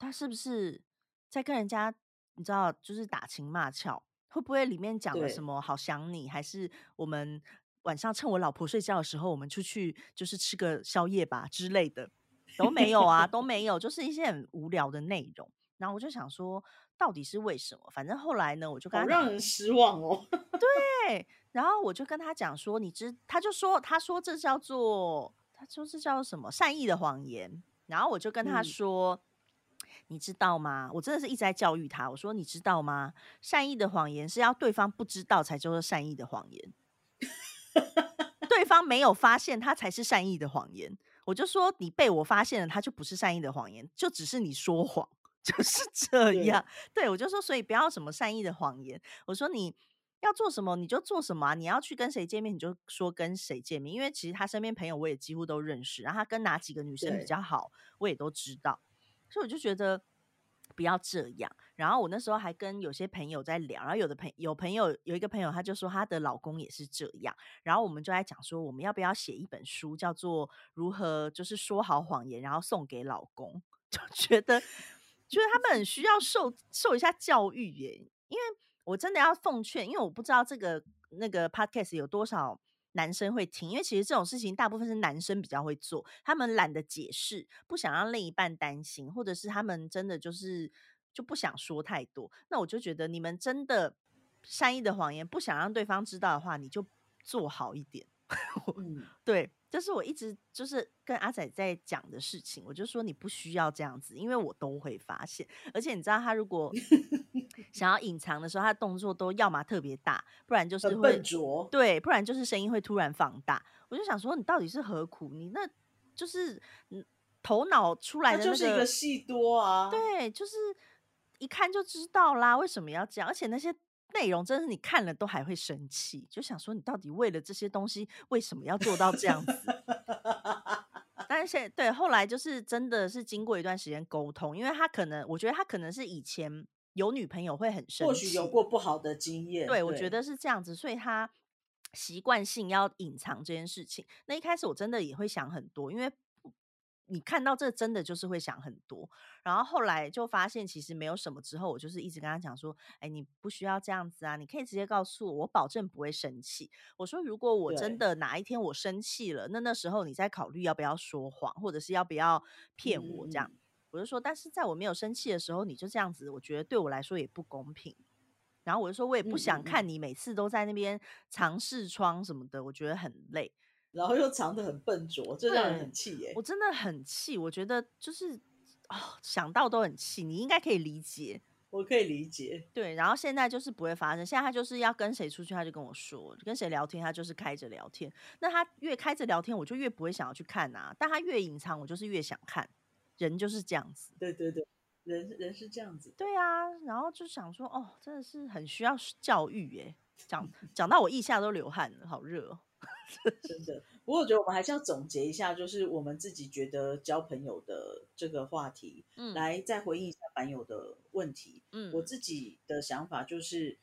他是不是在跟人家你知道就是打情骂俏，会不会里面讲了什么好想你，还是我们晚上趁我老婆睡觉的时候我们出去就是吃个宵夜吧之类的，都没有啊都没有，就是一些很无聊的内容。然后我就想说到底是为什么，反正后来呢我就跟他讲，好让人失望哦对，然后我就跟他讲说他就说他说这叫什么善意的谎言。然后我就跟他说你知道吗，我真的是一直在教育他，我说你知道吗，善意的谎言是要对方不知道才叫做善意的谎言对方没有发现他才是善意的谎言。我就说你被我发现了他就不是善意的谎言，就只是你说谎，就是这样。 对，我就说所以不要什么善意的谎言，我说你要做什么你就做什么啊，你要去跟谁见面你就说跟谁见面，因为其实他身边朋友我也几乎都认识，然后他跟哪几个女生比较好我也都知道，所以我就觉得不要这样。然后我那时候还跟有些朋友在聊，然后有一个朋友他就说他的老公也是这样，然后我们就在讲说我们要不要写一本书叫做如何就是说好谎言然后送给老公，就觉得他们很需要受一下教育耶。因为我真的要奉劝，因为我不知道这个那个 podcast 有多少男生会听，因为其实这种事情大部分是男生比较会做，他们懒得解释，不想让另一半担心，或者是他们真的就不想说太多。那我就觉得你们真的善意的谎言不想让对方知道的话你就做好一点对，这是我一直就是跟阿仔在讲的事情，我就说你不需要这样子，因为我都会发现。而且你知道他如果想要隐藏的时候他的动作都要嘛特别大，不然就是会笨拙，对，不然就是声音会突然放大。我就想说你到底是何苦，你那就是头脑出来的那个，他就是一个戏多啊，对，就是一看就知道啦，为什么要这样。而且那些内容真的是你看了都还会生气，就想说你到底为了这些东西为什么要做到这样子但是对，后来就是真的是经过一段时间沟通，因为我觉得他可能是以前有女朋友会很生气，或许有过不好的经验， 对，我觉得是这样子，所以他习惯性要隐藏这件事情。那一开始我真的也会想很多，因为你看到这真的就是会想很多，然后后来就发现其实没有什么。之后我就是一直跟他讲说哎，你不需要这样子啊，你可以直接告诉我，我保证不会生气。我说如果我真的哪一天我生气了，那时候你再考虑要不要说谎，或者是要不要骗我这样。我就说但是在我没有生气的时候你就这样子，我觉得对我来说也不公平。然后我就说我也不想看你每次都在那边尝试窗什么的，我觉得很累，然后又藏得很笨拙，这让人很气耶。我真的很气，我觉得就是想到都很气，你应该可以理解。我可以理解，对。然后现在就是不会发生，现在他就是要跟谁出去他就跟我说，跟谁聊天他就是开着聊天，那他越开着聊天我就越不会想要去看啊，但他越隐藏我就是越想看，人就是这样子。对对对，人是这样子。对啊，然后就想说真的是很需要教育耶。讲到我腋下都流汗了，好热哦真的。不过我觉得我们还是要总结一下，就是我们自己觉得交朋友的这个话题，来再回应一下版友的问题。我自己的想法就是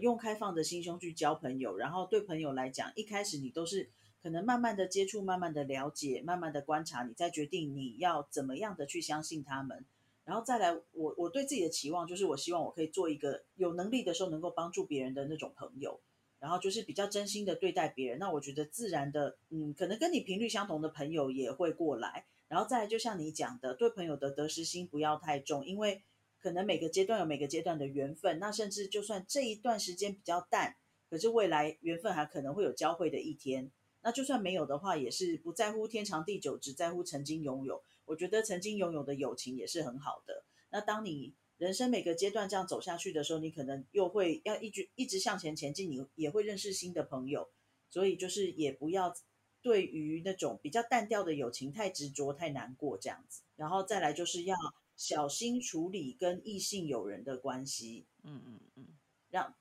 用开放的心胸去交朋友，然后对朋友来讲，一开始你都是可能慢慢的接触，慢慢的了解，慢慢的观察，你再决定你要怎么样的去相信他们。然后再来我对自己的期望就是，我希望我可以做一个有能力的时候能够帮助别人的那种朋友，然后就是比较真心的对待别人。那我觉得自然的可能跟你频率相同的朋友也会过来。然后再来就像你讲的，对朋友的得失心不要太重，因为可能每个阶段有每个阶段的缘分，那甚至就算这一段时间比较淡，可是未来缘分还可能会有交汇的一天。那就算没有的话也是不在乎天长地久，只在乎曾经拥有。我觉得曾经拥有的友情也是很好的。那当你人生每个阶段这样走下去的时候，你可能又会要一直向前前进，你也会认识新的朋友，所以就是也不要对于那种比较淡掉的友情太执着太难过这样子。然后再来就是要小心处理跟异性友人的关系，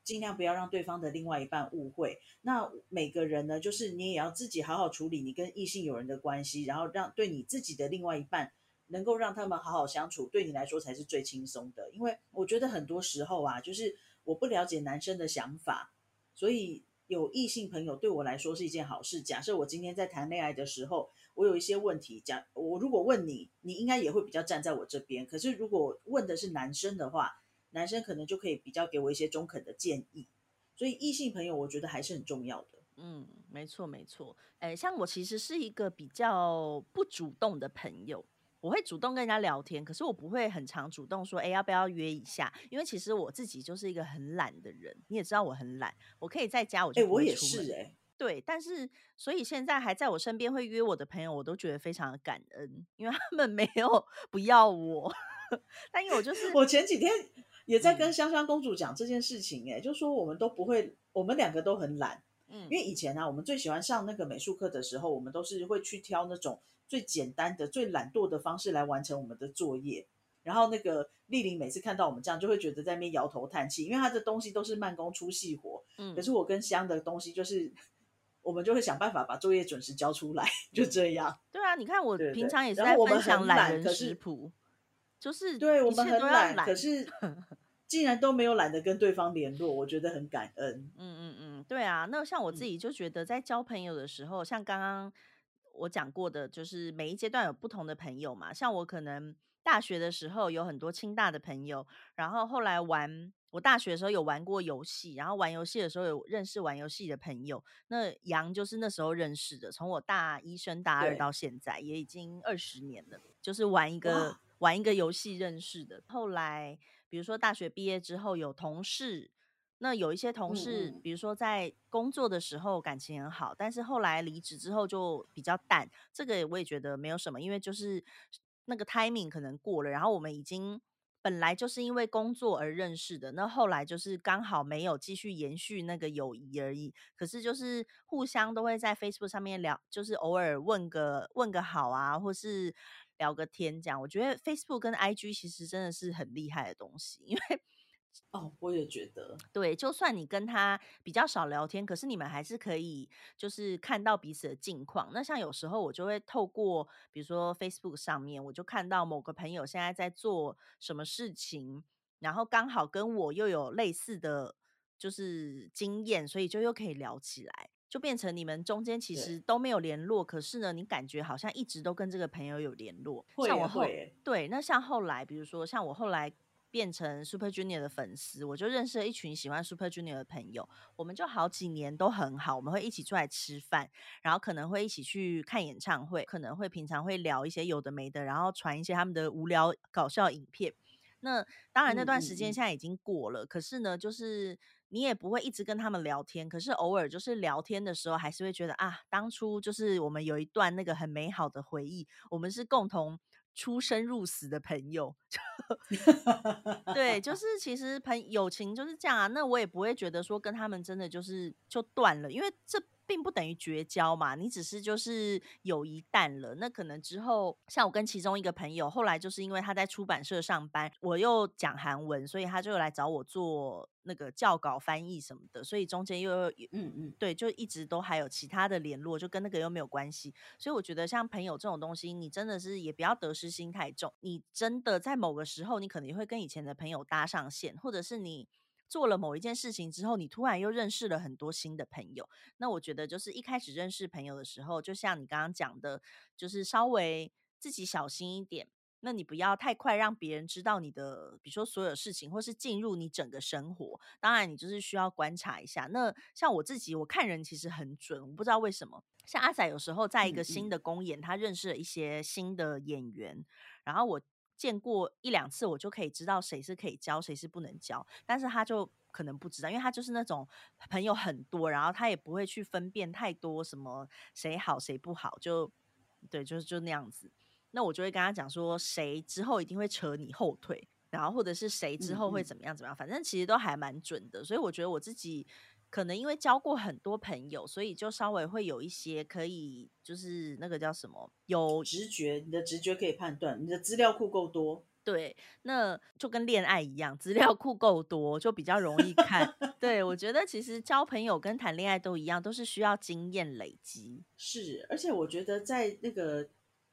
尽量不要让对方的另外一半误会。那每个人呢，就是你也要自己好好处理你跟异性友人的关系，然后让对你自己的另外一半能够让他们好好相处，对你来说才是最轻松的。因为我觉得很多时候啊，就是我不了解男生的想法，所以有异性朋友对我来说是一件好事。假设我今天在谈恋爱的时候，我有一些问题，我如果问你，你应该也会比较站在我这边。可是如果问的是男生的话，男生可能就可以比较给我一些中肯的建议，所以异性朋友我觉得还是很重要的。嗯，没错没错。像我其实是一个比较不主动的朋友，我会主动跟人家聊天，可是我不会很常主动说要不要约一下，因为其实我自己就是一个很懒的人，你也知道我很懒，我可以在家我就不会出门。我也是对，但是所以现在还在我身边会约我的朋友，我都觉得非常的感恩，因为他们没有不要我但因为我就是我前几天也在跟香香公主讲这件事情，就说我们都不会，我们两个都很懒。因为以前啊，我们最喜欢上那个美术课的时候，我们都是会去挑那种最简单的最懒惰的方式来完成我们的作业。然后那个丽玲每次看到我们这样就会觉得在那边摇头叹气，因为她的东西都是慢工出细活。可是我跟香的东西就是我们就会想办法把作业准时交出来，就这样。对啊，你看我平常也是在分享懒人食谱，就是对我们很懒，可是竟然都没有懒得跟对方联络，我觉得很感恩。对啊，那像我自己就觉得在交朋友的时候，像刚刚我讲过的，就是每一阶段有不同的朋友嘛。像我可能大学的时候有很多清大的朋友，然后后来我大学的时候有玩过游戏，然后玩游戏的时候有认识玩游戏的朋友。那杨就是那时候认识的，从我大一升大二到现在也已经20年了，就是玩一个游戏认识的。后来比如说大学毕业之后有同事，那有一些同事比如说在工作的时候感情很好，但是后来离职之后就比较淡，这个我也觉得没有什么，因为就是那个 timing 可能过了，然后我们已经本来就是因为工作而认识的，那后来就是刚好没有继续延续那个友谊而已。可是就是互相都会在 Facebook 上面聊，就是偶尔问个好啊，或是聊个天这样。我觉得 Facebook 跟 IG 其实真的是很厉害的东西，因为我也觉得对，就算你跟他比较少聊天，可是你们还是可以就是看到彼此的近况。那像有时候我就会透过比如说 Facebook 上面，我就看到某个朋友现在在做什么事情，然后刚好跟我又有类似的就是经验，所以就又可以聊起来，就变成你们中间其实都没有联络，可是呢你感觉好像一直都跟这个朋友有联络。对，那像后来比如说像我后来变成 Super Junior 的粉丝，我就认识了一群喜欢 Super Junior 的朋友，我们就好几年都很好，我们会一起出来吃饭，然后可能会一起去看演唱会，可能会平常会聊一些有的没的，然后传一些他们的无聊搞笑影片。那当然那段时间现在已经过了，可是呢就是你也不会一直跟他们聊天，可是偶尔就是聊天的时候还是会觉得啊，当初就是我们有一段那个很美好的回忆，我们是共同出生入死的朋友对，就是其实友情就是这样啊。那我也不会觉得说跟他们真的就是就断了，因为这并不等于绝交嘛，你只是就是友谊淡了。那可能之后像我跟其中一个朋友，后来就是因为他在出版社上班，我又讲韩文，所以他就来找我做那个校稿翻译什么的，所以中间又对，就一直都还有其他的联络，就跟那个又没有关系。所以我觉得像朋友这种东西，你真的是也不要得失心太重，你真的在某个时候你可能会跟以前的朋友搭上线，或者是你做了某一件事情之后，你突然又认识了很多新的朋友。那我觉得就是一开始认识朋友的时候，就像你刚刚讲的，就是稍微自己小心一点，那你不要太快让别人知道你的比如说所有事情，或是进入你整个生活。当然你就是需要观察一下。那像我自己，我看人其实很准，我不知道为什么。像阿仔有时候在一个新的公演，他认识了一些新的演员，然后我见过一两次，我就可以知道谁是可以交，谁是不能交。但是他就可能不知道，因为他就是那种朋友很多，然后他也不会去分辨太多什么谁好谁不好，就对，就那样子。那我就会跟他讲说，谁之后一定会扯你后腿，然后或者是谁之后会怎么样怎么样，反正其实都还蛮准的。所以我觉得我自己可能因为交过很多朋友，所以就稍微会有一些可以就是那个叫什么，有直觉，你的直觉可以判断，你的资料库够多。对，那就跟恋爱一样，资料库够多就比较容易看。对，我觉得其实交朋友跟谈恋爱都一样，都是需要经验累积。是，而且我觉得在那个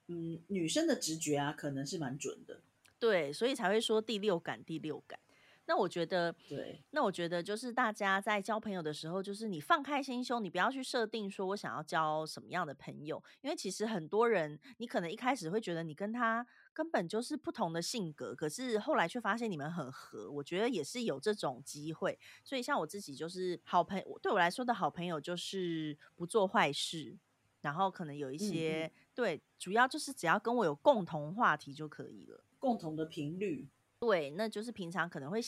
女生的直觉啊，可能是蛮准的。对，所以才会说第六感，第六感。那我觉得，对，那我觉得就是大家在交朋友的时候，就是你放开心胸，你不要去设定说我想要交什么样的朋友，因为其实很多人，你可能一开始会觉得你跟他根本就是不同的性格，可是后来却发现你们很合，我觉得也是有这种机会。所以像我自己就是好朋友，对我来说的好朋友就是不做坏事，然后可能有一些对，主要就是只要跟我有共同话题就可以了，共同的频率。对，那就是平常可能会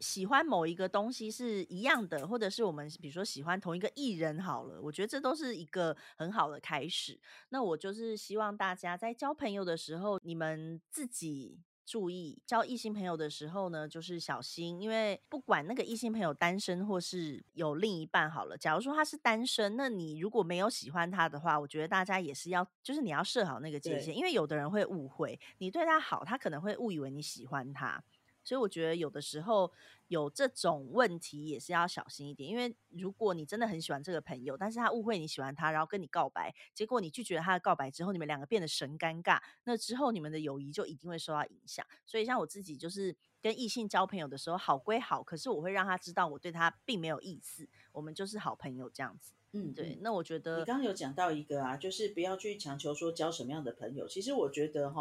喜欢某一个东西是一样的，或者是我们比如说喜欢同一个艺人好了，我觉得这都是一个很好的开始。那我就是希望大家在交朋友的时候，你们自己注意，交异性朋友的时候呢就是小心，因为不管那个异性朋友单身或是有另一半好了，假如说他是单身，那你如果没有喜欢他的话，我觉得大家也是要就是你要设好那个界限，因为有的人会误会你对他好，他可能会误以为你喜欢他，所以我觉得有的时候有这种问题也是要小心一点，因为如果你真的很喜欢这个朋友，但是他误会你喜欢他，然后跟你告白，结果你拒绝他的告白之后，你们两个变得神尴尬，那之后你们的友谊就一定会受到影响。所以像我自己就是跟异性交朋友的时候，好归好，可是我会让他知道我对他并没有意思，我们就是好朋友这样子。嗯，对。那我觉得你刚刚有讲到一个啊，就是不要去强求说交什么样的朋友，其实我觉得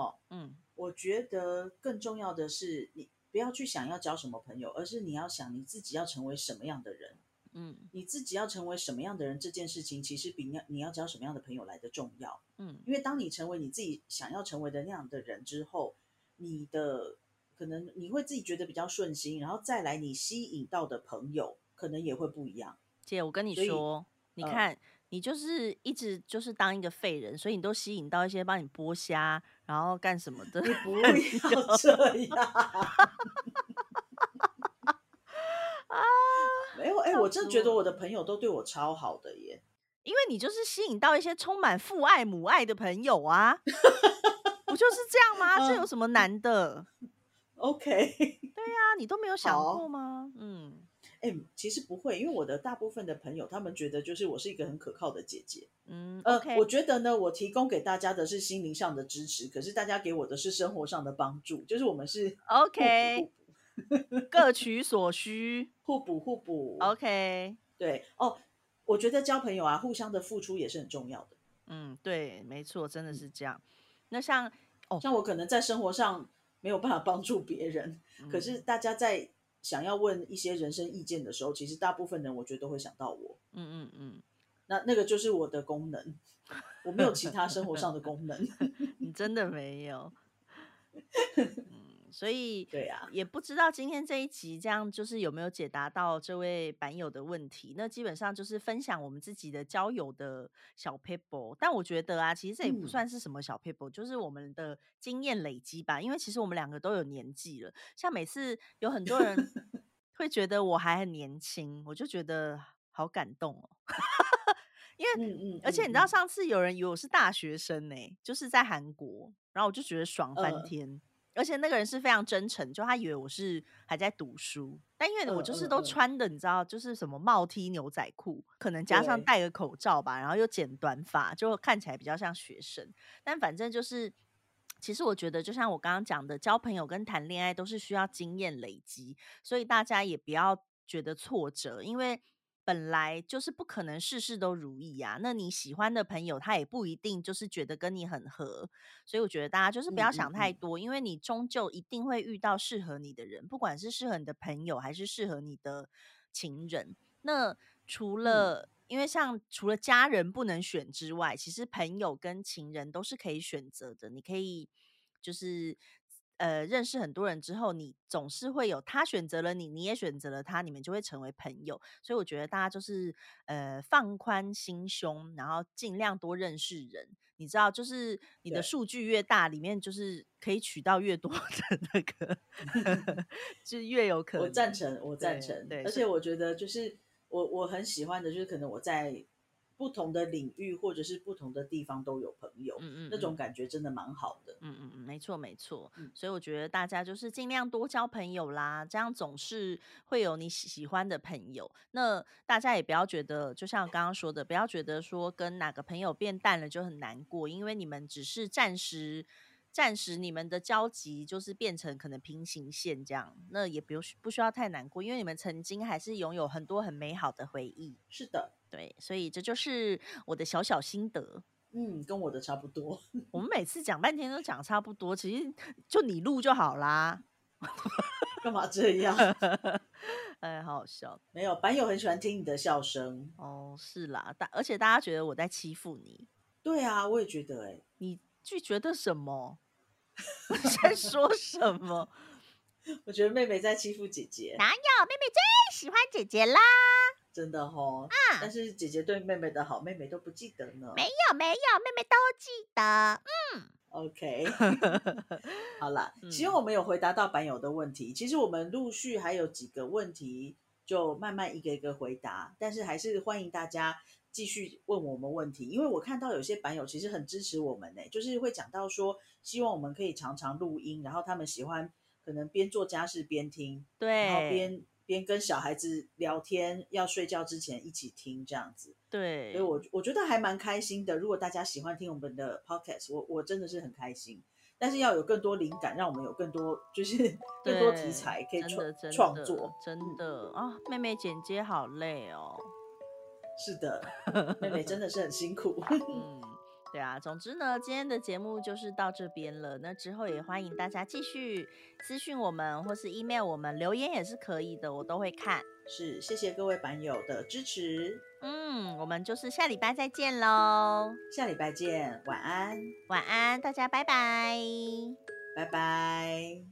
我觉得更重要的是你不要去想要交什么朋友，而是你要想你自己要成为什么样的人。你自己要成为什么样的人这件事情，其实比你要交什么样的朋友来的重要。因为当你成为你自己想要成为的那样的人之后，你的可能你会自己觉得比较顺心，然后再来你吸引到的朋友可能也会不一样。姐，我跟你说，你看，你就是一直就是当一个废人，所以你都吸引到一些帮你剥虾然后干什么的。你不要这样。没有，我真的觉得我的朋友都对我超好的耶，因为你就是吸引到一些充满父爱母爱的朋友啊。不就是这样吗？这有什么难的？ OK。 对啊，你都没有想过吗？其实不会，因为我的大部分的朋友，他们觉得就是我是一个很可靠的姐姐。Okay。 我觉得呢，我提供给大家的是心灵上的支持，可是大家给我的是生活上的帮助，就是我们是 OK 各取所需，互补互补。 OK。 对我觉得交朋友啊，互相的付出也是很重要的。对，没错，真的是这样。那像我可能在生活上没有办法帮助别人，可是大家在想要问一些人生意见的时候，其实大部分人我觉得都会想到我。那个就是我的功能，我没有其他生活上的功能。你真的没有。所以对啊，也不知道今天这一集这样就是有没有解答到这位版友的问题。那基本上就是分享我们自己的交友的小 paper， 但我觉得啊，其实这也不算是什么小 paper，就是我们的经验累积吧。因为其实我们两个都有年纪了，像每次有很多人会觉得我还很年轻，我就觉得好感动哦。因为而且你知道上次有人以为我是大学生欸，就是在韩国，然后我就觉得爽翻天。而且那个人是非常真诚，就他以为我是还在读书，但因为我就是都穿的你知道，就是什么帽 T 牛仔裤，可能加上戴个口罩吧，然后又剪短发，就看起来比较像学生。但反正就是其实我觉得就像我刚刚讲的，交朋友跟谈恋爱都是需要经验累积，所以大家也不要觉得挫折，因为本来就是不可能事事都如意啊，那你喜欢的朋友他也不一定就是觉得跟你很合，所以我觉得大家就是不要想太多，因为你终究一定会遇到适合你的人，不管是适合你的朋友还是适合你的情人。那除了因为像除了家人不能选之外，其实朋友跟情人都是可以选择的，你可以就是认识很多人之后，你总是会有他选择了你，你也选择了他，你们就会成为朋友。所以我觉得大家就是放宽心胸，然后尽量多认识人。你知道，就是你的数据越大，里面就是可以取到越多的那个，就越有可能。我赞成。对，而且我觉得就是我很喜欢的就是可能我在不同的领域或者是不同的地方都有朋友，那种感觉真的蛮好的。没错、所以我觉得大家就是尽量多交朋友啦，这样总是会有你喜欢的朋友。那大家也不要觉得，就像刚刚说的，不要觉得说跟哪个朋友变淡了就很难过，因为你们只是暂时你们的交集就是变成可能平行线这样，那也不需要太难过，因为你们曾经还是拥有很多很美好的回忆。是的，对，所以这就是我的小小心得。跟我的差不多。我们每次讲半天都讲差不多，其实就你录就好啦。干嘛这样？哎，好好笑。没有，板友很喜欢听你的笑声。哦，是啦，而且大家觉得我在欺负你。对啊，我也觉得哎。你拒绝的什么？在说什么？我觉得妹妹在欺负姐姐。哪有，妹妹最喜欢姐姐啦。真的齁，但是姐姐对妹妹的好，妹妹都不记得呢。没有，妹妹都记得。OK。 好啦，希望我们有回答到板友的问题。其实我们陆续还有几个问题，就慢慢一个一个回答，但是还是欢迎大家继续问我们问题，因为我看到有些板友其实很支持我们，就是会讲到说希望我们可以常常录音，然后他们喜欢可能边做家事边听，对，然后边跟小孩子聊天，要睡觉之前一起听这样子。对，所以我觉得还蛮开心的。如果大家喜欢听我们的 podcast， 我真的是很开心，但是要有更多灵感，让我们有更多就是更多题材可以创作。真的啊，妹妹剪接好累哦。是的，妹妹真的是很辛苦。对啊，总之呢，今天的节目就是到这边了。那之后也欢迎大家继续私讯我们，或是 email 我们，留言也是可以的，我都会看。是，谢谢各位板友的支持。我们就是下礼拜再见咯。下礼拜见，晚安。晚安，大家拜拜。拜拜。